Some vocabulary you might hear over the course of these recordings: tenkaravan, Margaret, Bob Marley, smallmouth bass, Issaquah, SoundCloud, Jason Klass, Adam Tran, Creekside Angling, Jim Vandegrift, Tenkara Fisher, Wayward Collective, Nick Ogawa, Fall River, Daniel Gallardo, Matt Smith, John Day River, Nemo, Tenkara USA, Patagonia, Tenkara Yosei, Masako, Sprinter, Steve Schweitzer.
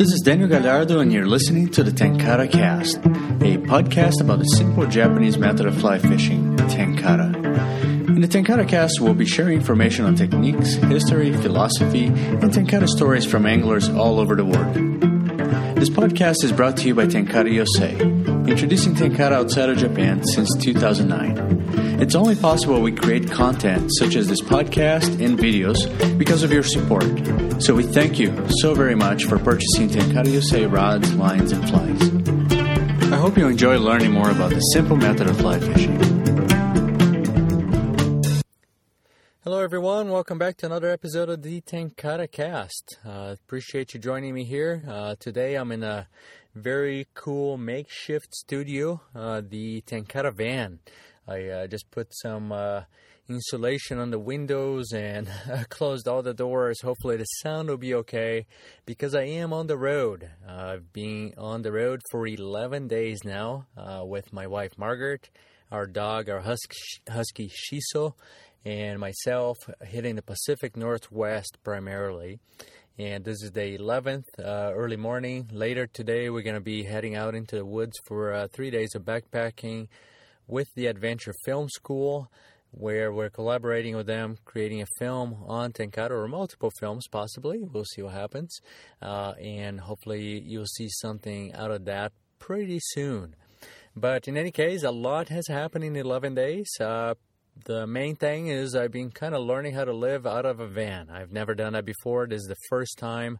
This is Daniel Gallardo, and you're listening to the Tenkara Cast, a podcast about the simple Japanese method of fly fishing, Tenkara. In the Tenkara Cast, we'll be sharing information on techniques, history, philosophy, and Tenkara stories from anglers all over the world. This podcast is brought to you by Tenkara Yosei, introducing Tenkara outside of Japan since 2009. It's only possible we create content such as this podcast and videos because of your support. So we thank you so very much for purchasing Tenkara Yosei rods, lines, and flies. I hope you enjoy learning more about the simple method of fly fishing. Hello everyone, welcome back to another episode of the Tenkara Cast. Appreciate you joining me here. Today I'm in a very cool makeshift studio, the Tenkara van. I just put some insulation on the windows and closed all the doors. Hopefully the sound will be okay because I am on the road. I've been on the road for 11 days now with my wife Margaret, our dog, our husky Shiso, and myself, hitting the Pacific Northwest primarily. And this is the 11th, early morning. Later today, we're going to be heading out into the woods for 3 days of backpacking with the Adventure Film School, where we're collaborating with them, creating a film on Tenkara, or multiple films possibly. We'll see what happens. And hopefully you'll see something out of that pretty soon. But in any case, a lot has happened in 11 days. The main thing is I've been kind of learning how to live out of a van. I've never done that before. This is the first time.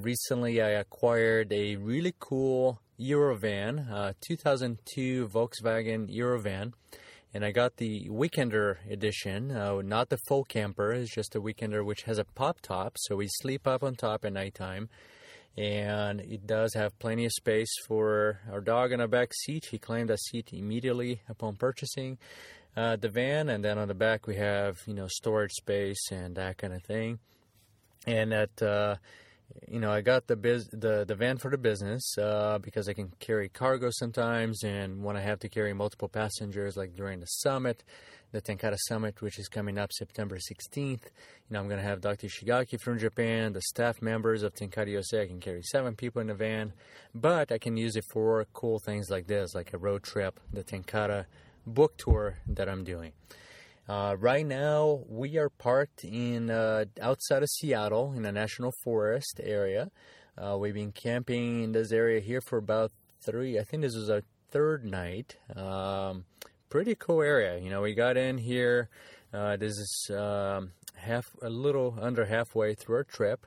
Recently, I acquired a really cool Eurovan, 2002 Volkswagen Eurovan. And I got the Weekender edition, not the full camper. It's just a Weekender which has a pop top, so we sleep up on top at nighttime. And it does have plenty of space for our dog in the back seat. He claimed that seat immediately upon purchasing the van, and then on the back we have, storage space and that kind of thing. And that, I got the van for the business because I can carry cargo sometimes, and when I have to carry multiple passengers, like during the summit, the Tenkara Summit, which is coming up September 16th, I'm going to have Dr. Shigaki from Japan, the staff members of Tenkara USA. I can carry 7 people in the van, but I can use it for cool things like this, like a road trip, the Tenkara book tour that I'm doing. Right now, we are parked in outside of Seattle in the National Forest area. We've been camping in this area here for about I think this is our third night. Pretty cool area. We got in here. This is a little under halfway through our trip.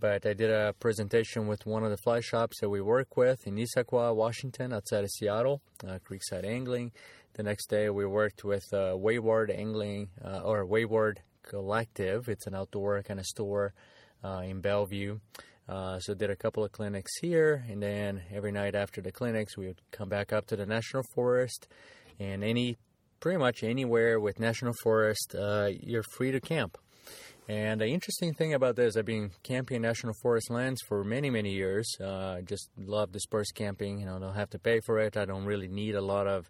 But I did a presentation with one of the fly shops that we work with in Issaquah, Washington, outside of Seattle, Creekside Angling. The next day we worked with Wayward Angling, or Wayward Collective. It's an outdoor kind of store in Bellevue. So did a couple of clinics here, and then every night after the clinics we would come back up to the National Forest, and pretty much anywhere with National Forest you're free to camp. And the interesting thing about this, I've been camping in National Forest lands for many, many years. I just love dispersed camping. Don't have to pay for it. I don't really need a lot of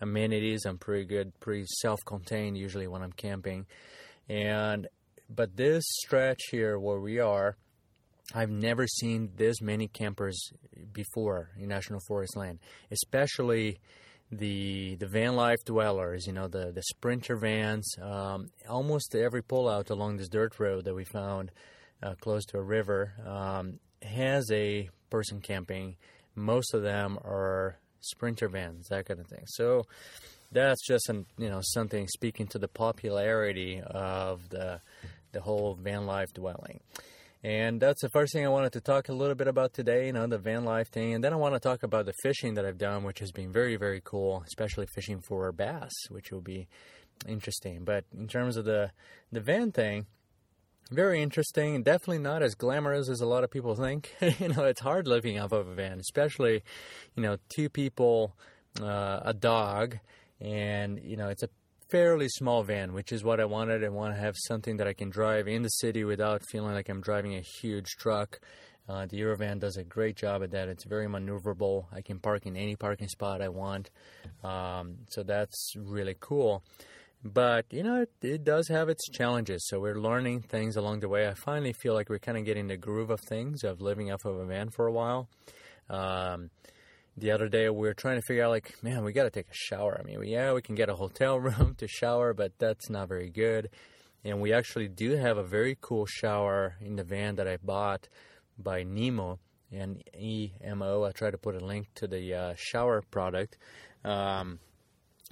amenities. I'm pretty self-contained usually when I'm camping. But this stretch here where we are, I've never seen this many campers before in National Forest land, especially the van life dwellers, the Sprinter vans. Almost every pullout along this dirt road that we found close to a river has a person camping. Most of them are Sprinter vans, that kind of thing. So that's just something speaking to the popularity of the whole van life dwelling. And that's the first thing I wanted to talk a little bit about today, the van life thing. And then I want to talk about the fishing that I've done, which has been very, very cool, especially fishing for bass, which will be interesting. But in terms of the van thing, very interesting. Definitely not as glamorous as a lot of people think. It's hard living off of a van, especially, 2 people, a dog, and, it's a fairly small van, which is what I wanted. I want to have something that I can drive in the city without feeling like I'm driving a huge truck. The Eurovan does a great job at that. It's very maneuverable. I can park in any parking spot I want. So that's really cool. But, you know, it does have its challenges, so we're learning things along the way. I finally feel like we're kind of getting the groove of things, of living off of a van for a while. The other day we were trying to figure out, like, man, we got to take a shower. I mean, we can get a hotel room to shower, but that's not very good. And we actually do have a very cool shower in the van that I bought by Nemo, and E-M-O. I try to put a link to the shower product.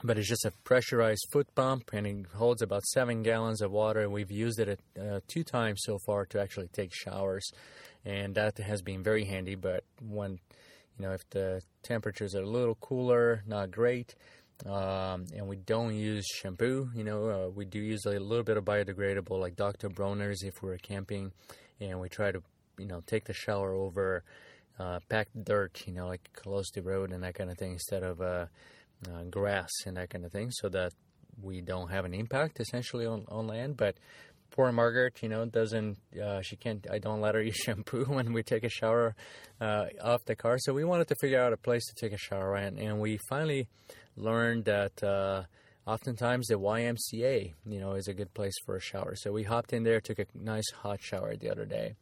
But it's just a pressurized foot pump, and it holds about 7 gallons of water. We've used it 2 times so far to actually take showers, and that has been very handy. But when, you know, if the temperatures are a little cooler, not great, and we don't use shampoo, you know, we do use a little bit of biodegradable, like Dr. Bronner's if we're camping, and we try to, you know, take the shower over packed dirt, you know, like close to the road and that kind of thing, instead of grass and that kind of thing, so that we don't have an impact essentially on land. But poor Margaret, you know, I don't let her use shampoo when we take a shower off the car. So we wanted to figure out a place to take a shower, and we finally learned that oftentimes the YMCA, you know, is a good place for a shower. So we hopped in there, took a nice hot shower the other day.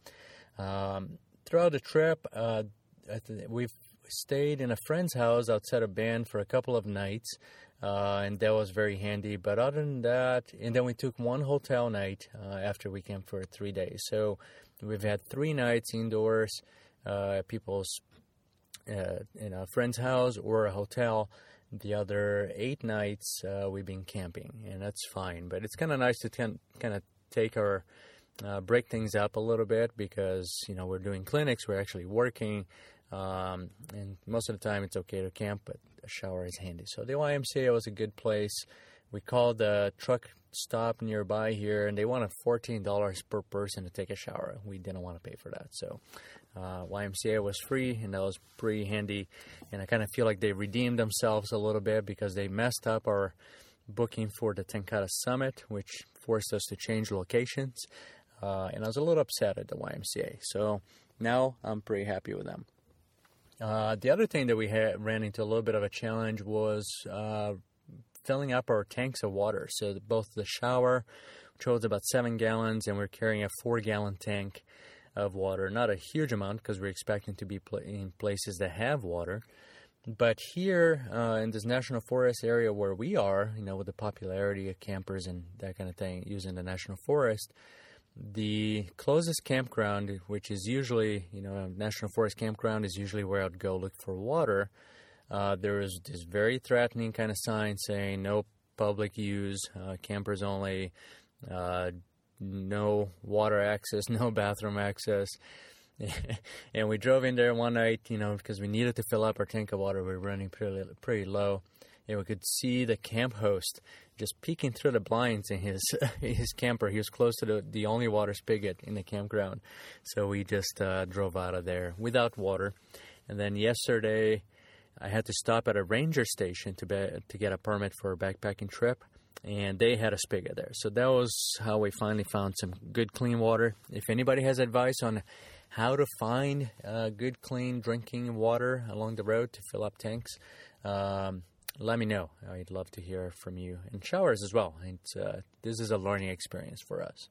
Throughout the trip, we've stayed in a friend's house outside of Bend for a couple of nights, and that was very handy. But other than that, and then we took one hotel night after we camped for 3 days. So we've had 3 nights indoors at people's, in a friend's house or a hotel. The other 8 nights we've been camping, and that's fine. But it's kind of nice to kind of take our break things up a little bit, because, you know, we're doing clinics, we're actually working, and most of the time it's okay to camp, but a shower is handy. So the YMCA was a good place. We called the truck stop nearby here, and they wanted $14 per person to take a shower. We didn't want to pay for that, so YMCA was free, and that was pretty handy. And I kind of feel like they redeemed themselves a little bit, because they messed up our booking for the Tenkara Summit, which forced us to change locations. And I was a little upset at the YMCA. So now I'm pretty happy with them. The other thing that we ran into a little bit of a challenge was filling up our tanks of water. So both the shower, which holds about 7 gallons, and we're carrying a 4-gallon tank of water. Not a huge amount, because we're expecting to be in places that have water. But here in this national forest area where we are, you know, with the popularity of campers and that kind of thing using the national forest, the closest campground, which is usually, you know, a national forest campground is usually where I'd go look for water. There is this very threatening kind of sign saying no public use, campers only, no water access, no bathroom access. And we drove in there one night, you know, because we needed to fill up our tank of water. We were running pretty low. And we could see the camp host just peeking through the blinds in his camper. He was close to the only water spigot in the campground. So we just drove out of there without water. And then yesterday, I had to stop at a ranger station to get a permit for a backpacking trip. And they had a spigot there. So that was how we finally found some good, clean water. If anybody has advice on how to find good, clean drinking water along the road to fill up tanks, let me know. I'd love to hear from you. And showers as well. It's, this is a learning experience for us.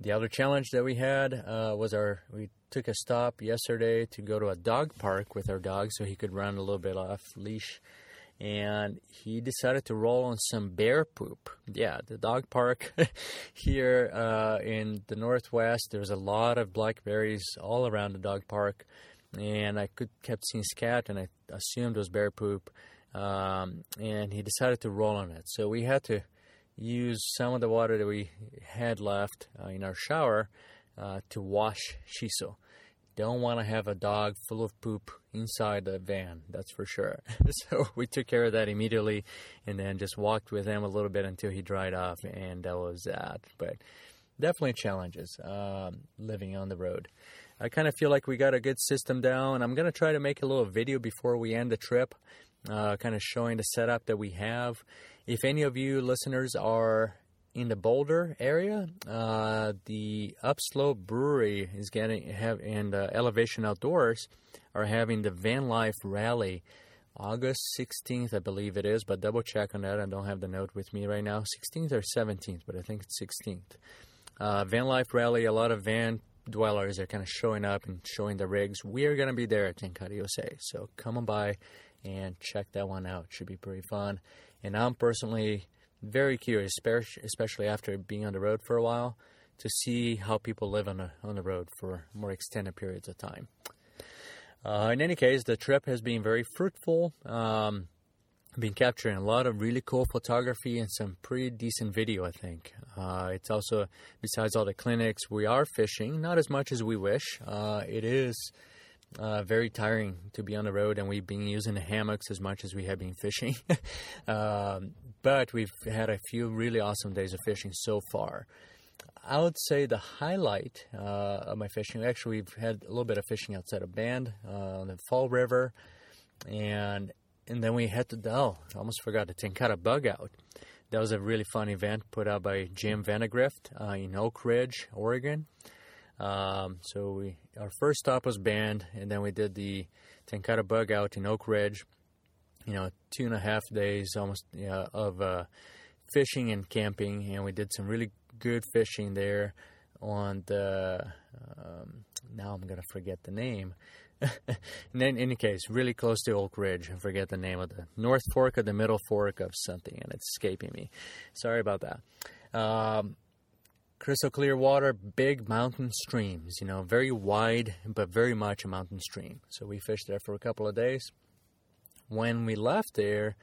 The other challenge that we had was we took a stop yesterday to go to a dog park with our dog so he could run a little bit off leash. And he decided to roll on some bear poop. Yeah, the dog park here in the Northwest, there's a lot of blackberries all around the dog park. And I kept seeing scat, and I assumed it was bear poop. And he decided to roll on it. So we had to use some of the water that we had left in our shower to wash Shiso. Don't want to have a dog full of poop inside the van, that's for sure. So we took care of that immediately, and then just walked with him a little bit until he dried off, and that was that. But definitely challenges living on the road. I kind of feel like we got a good system down. I'm going to try to make a little video before we end the trip, kind of showing the setup that we have. If any of you listeners are in the Boulder area, the Upslope Brewery is and Elevation Outdoors are having the Van Life Rally August 16th, I believe it is, but double check on that. I don't have the note with me right now. 16th or 17th, but I think it's 16th. Van Life Rally, a lot of van dwellers are kind of showing up and showing the rigs. We're going to be there at Tenkara Yosei, so come on by and check that one out. Should be pretty fun. And I'm personally very curious, especially after being on the road for a while, to see how people live on the road for more extended periods of time. In any case, the trip has been very fruitful. I've been capturing a lot of really cool photography and some pretty decent video, I think. It's also, besides all the clinics, we are fishing, not as much as we wish. It is very tiring to be on the road, and we've been using the hammocks as much as we have been fishing. But we've had a few really awesome days of fishing so far. I would say the highlight of my fishing, actually we've had a little bit of fishing outside of Bend on the Fall River, and then we had to, I almost forgot, the Tenkara Bug Out. That was a really fun event put out by Jim Vandegrift in Oak Ridge, Oregon. So our first stop was Bend, and then we did the Tenkara Bug Out in Oak Ridge. 2.5 days almost of fishing and camping, and we did some really good fishing there on the now I'm gonna forget the name. In any case, really close to Oak Ridge. I forget the name of the North Fork or the Middle Fork of something, and it's escaping me. Sorry about that. Crystal clear water, big mountain streams, very wide, but very much a mountain stream. So we fished there for a couple of days. When we left there,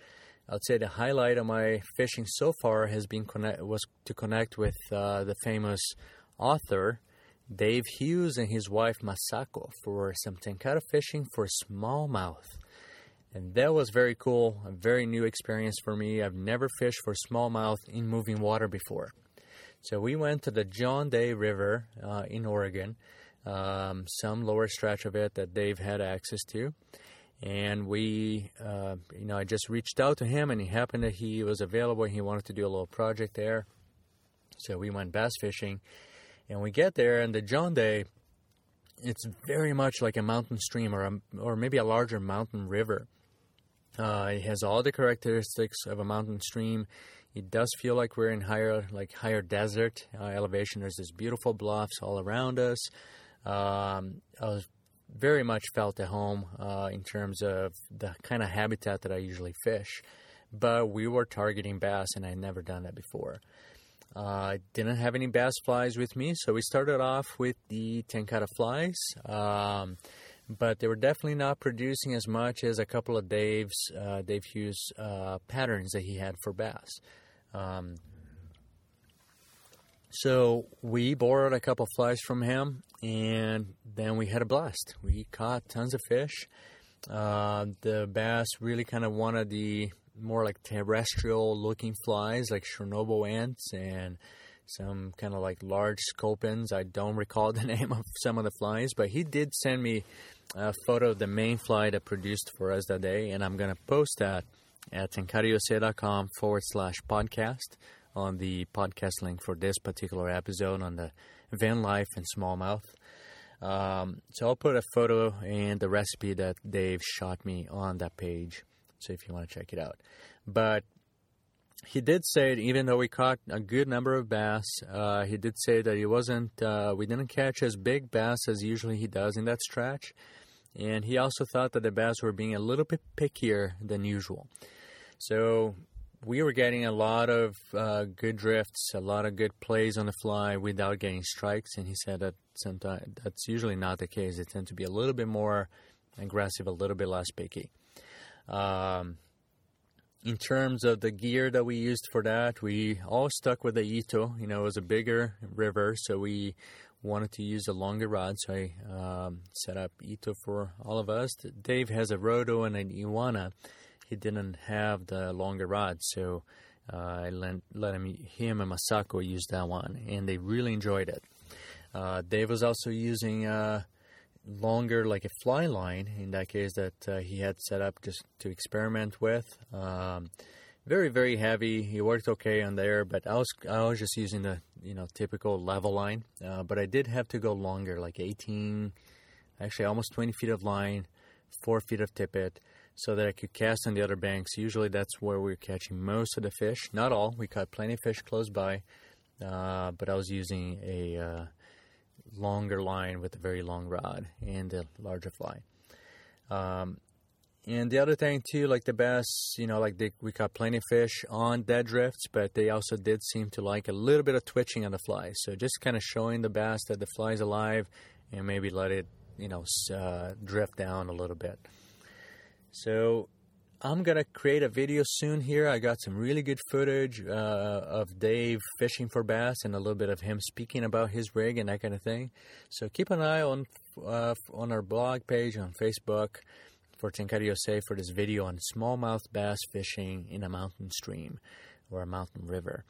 I'd say the highlight of my fishing so far has been to connect with the famous author Dave Hughes and his wife Masako for some tenkara fishing for smallmouth. And that was very cool, a very new experience for me. I've never fished for smallmouth in moving water before. So we went to the John Day River in Oregon, some lower stretch of it that Dave had access to. And we, I just reached out to him, and it happened that he was available and he wanted to do a little project there. So we went bass fishing, and we get there, and the John Day, it's very much like a mountain stream or maybe a larger mountain river. It has all the characteristics of a mountain stream. It does feel like we're in higher desert elevation. There's these beautiful bluffs all around us. I was very much felt at home in terms of the kind of habitat that I usually fish. But we were targeting bass, and I had never done that before. I didn't have any bass flies with me, so we started off with the Tenkara flies. But they were definitely not producing as much as a couple of Dave Hughes patterns that he had for bass. So we borrowed a couple flies from him, and then we had a blast. We caught tons of fish. The bass really kind of wanted the more like terrestrial-looking flies, like Chernobyl ants and some kind of like large sculpins. I don't recall the name of some of the flies, but he did send me a photo of the main fly that produced for us that day, and I'm going to post that at tenkarayosei.com/podcast. on the podcast link for this particular episode on the van life and smallmouth. So I'll put a photo and the recipe that Dave shot me on that page, so if you want to check it out. But he did say, even though we caught a good number of bass, he did say that we didn't catch as big bass as usually he does in that stretch. And he also thought that the bass were being a little bit pickier than usual. So we were getting a lot of good drifts, a lot of good plays on the fly without getting strikes, and he said that sometimes that's usually not the case. They tend to be a little bit more aggressive, a little bit less picky. In terms of the gear that we used for that, we all stuck with the Ito. It was a bigger river, so we wanted to use a longer rod, so I set up Ito for all of us. Dave has a roto and an Iwana. He didn't have the longer rod, so I let him and Masako use that one, and they really enjoyed it. Dave was also using a longer, like a fly line, in that case that he had set up just to experiment with. Very, very heavy. He worked okay on there, but I was just using the typical level line. But I did have to go longer, like 18, actually almost 20 feet of line, 4 feet of tippet. so that I could cast on the other banks. Usually that's where we were catching most of the fish. Not all. We caught plenty of fish close by, but I was using a longer line with a very long rod and a larger fly. And the other thing, too, like the bass, you know, like we caught plenty of fish on dead drifts, but they also did seem to like a little bit of twitching on the fly. So just kind of showing the bass that the fly's alive and maybe let it, you know, drift down a little bit. So I'm going to create a video soon here. I got some really good footage of Dave fishing for bass and a little bit of him speaking about his rig and that kind of thing. So keep an eye on our blog page on Facebook for Tenkara Yosei for this video on smallmouth bass fishing in a mountain stream or a mountain river.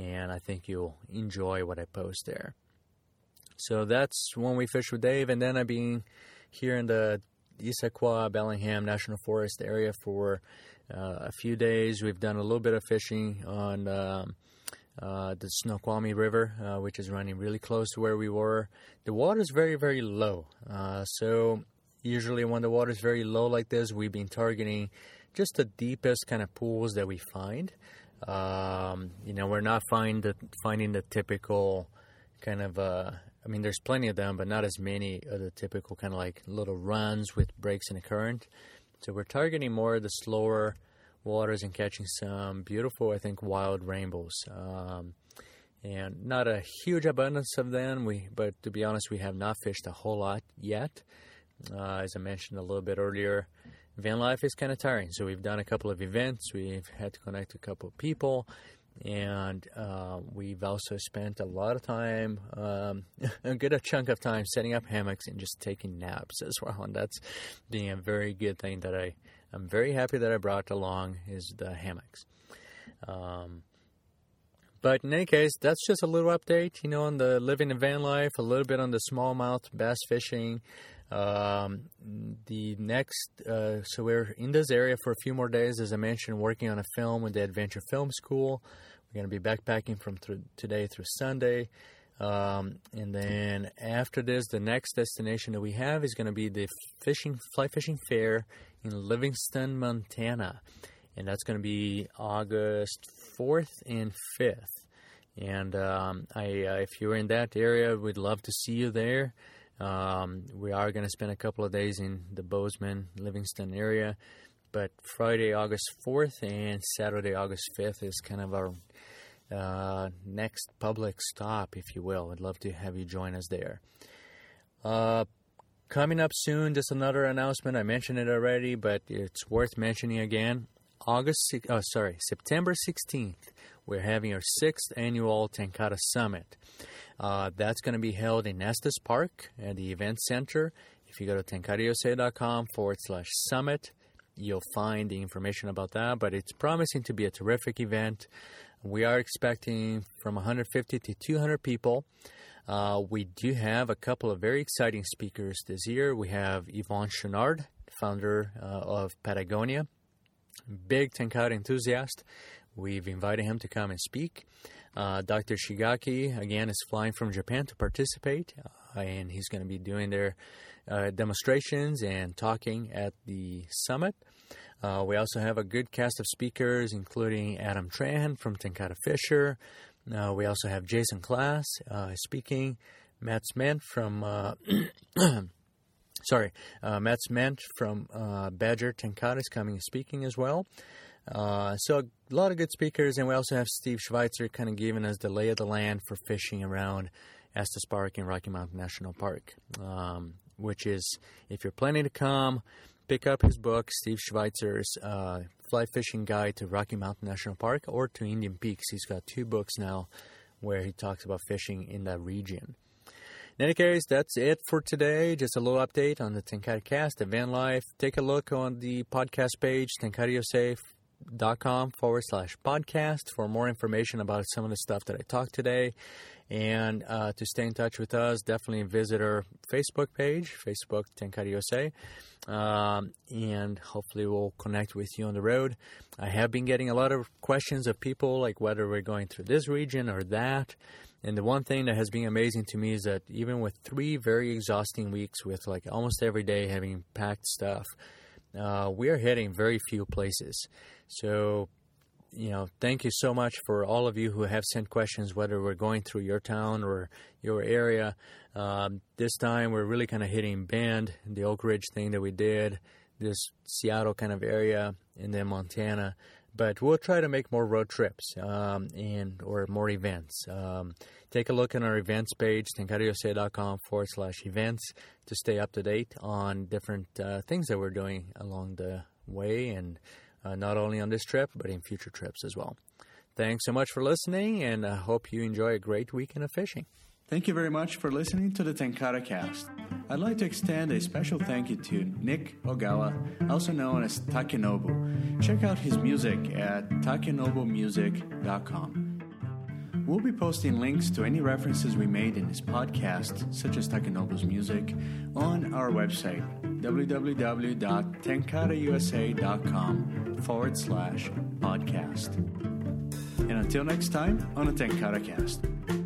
And I think you'll enjoy what I post there. So that's when we fished with Dave. And then I've been here in the Issaquah, Bellingham National Forest area for a few days. We've done a little bit of fishing on the Snoqualmie River, which is running really close to where we were. The water is very, very low. So usually when the water is very low like this, we've been targeting just the deepest kind of pools that we find. You know, we're not finding the typical kind of, I mean, there's plenty of them, but not as many of the typical kind of like little runs with breaks in the current. So we're targeting more of the slower waters and catching some beautiful, I think, wild rainbows. And not a huge abundance of them, but to be honest, we have not fished a whole lot yet. As I mentioned a little bit earlier, van life is kind of tiring. So we've done a couple of events. We've had to connect a couple of people. And we've also spent a lot of time, a good chunk of time, setting up hammocks and just taking naps as well. And that's being a very good thing that I'm very happy that I brought along is the hammocks. But in any case, that's just a little update, you know, on the living in van life, a little bit on the smallmouth bass fishing. The next, so we're in this area for a few more days, as I mentioned, working on a film with the Adventure Film School. We're going to be backpacking from today through Sunday. And then after this, the next destination that we have is going to be the fly fishing fair in Livingston, Montana. And that's going to be August 4th and 5th. And if you're in that area, we'd love to see you there. We are going to spend a couple of days in the Bozeman, Livingston area, but Friday, August 4th and Saturday, August 5th is kind of our next public stop, if you will. I'd love to have you join us there. Coming up soon, just another announcement. I mentioned it already, but it's worth mentioning again. September 16th, we're having our 6th annual Tenkara Summit. That's going to be held in Estes Park at the event center. If you go to tenkarayosei.com/summit, you'll find the information about that. But it's promising to be a terrific event. We are expecting from 150 to 200 people. We do have a couple of very exciting speakers this year. We have Yvonne Chouinard, founder of Patagonia. Big Tenkara enthusiast. We've invited him to come and speak. Dr. Shigaki, again, is flying from Japan to participate, and he's going to be doing their demonstrations and talking at the summit. We also have a good cast of speakers, including Adam Tran from Tenkara Fisher. We also have Jason Klass speaking, Matt Smith from... Matt Smith from Badger Tenkara is coming and speaking as well. So a lot of good speakers, and we also have Steve Schweitzer kind of giving us the lay of the land for fishing around Estes Park and Rocky Mountain National Park, which is, if you're planning to come, pick up his book, Steve Schweitzer's Fly Fishing Guide to Rocky Mountain National Park or to Indian Peaks. He's got 2 books now where he talks about fishing in that region. In any case, that's it for today. Just a little update on the Tenkara Cast, the van life. Take a look on the podcast page, tenkarayosei.com/podcast for more information about some of the stuff that I talked today. And to stay in touch with us, definitely visit our Facebook page, Facebook Tenkara Yosei. And hopefully we'll connect with you on the road. I have been getting a lot of questions of people, like whether we're going through this region or that. And the one thing that has been amazing to me is that even with 3 very exhausting weeks with like almost every day having packed stuff, we're hitting very few places. So, you know, thank you so much for all of you who have sent questions, whether we're going through your town or your area. This time we're really kind of hitting Bend, the Oak Ridge thing that we did, this Seattle kind of area, and then Montana. But we'll try to make more road trips and more events. Take a look at our events page, tenkarayosei.com/events, to stay up to date on different things that we're doing along the way, and not only on this trip, but in future trips as well. Thanks so much for listening, and I hope you enjoy a great weekend of fishing. Thank you very much for listening to the Tenkara Cast. I'd like to extend a special thank you to Nick Ogawa, also known as Takenobu. Check out his music at takenobu-music.com. We'll be posting links to any references we made in this podcast, such as Takenobu's music, on our website, www.tenkarausa.com/podcast. And until next time on the Tenkara Cast.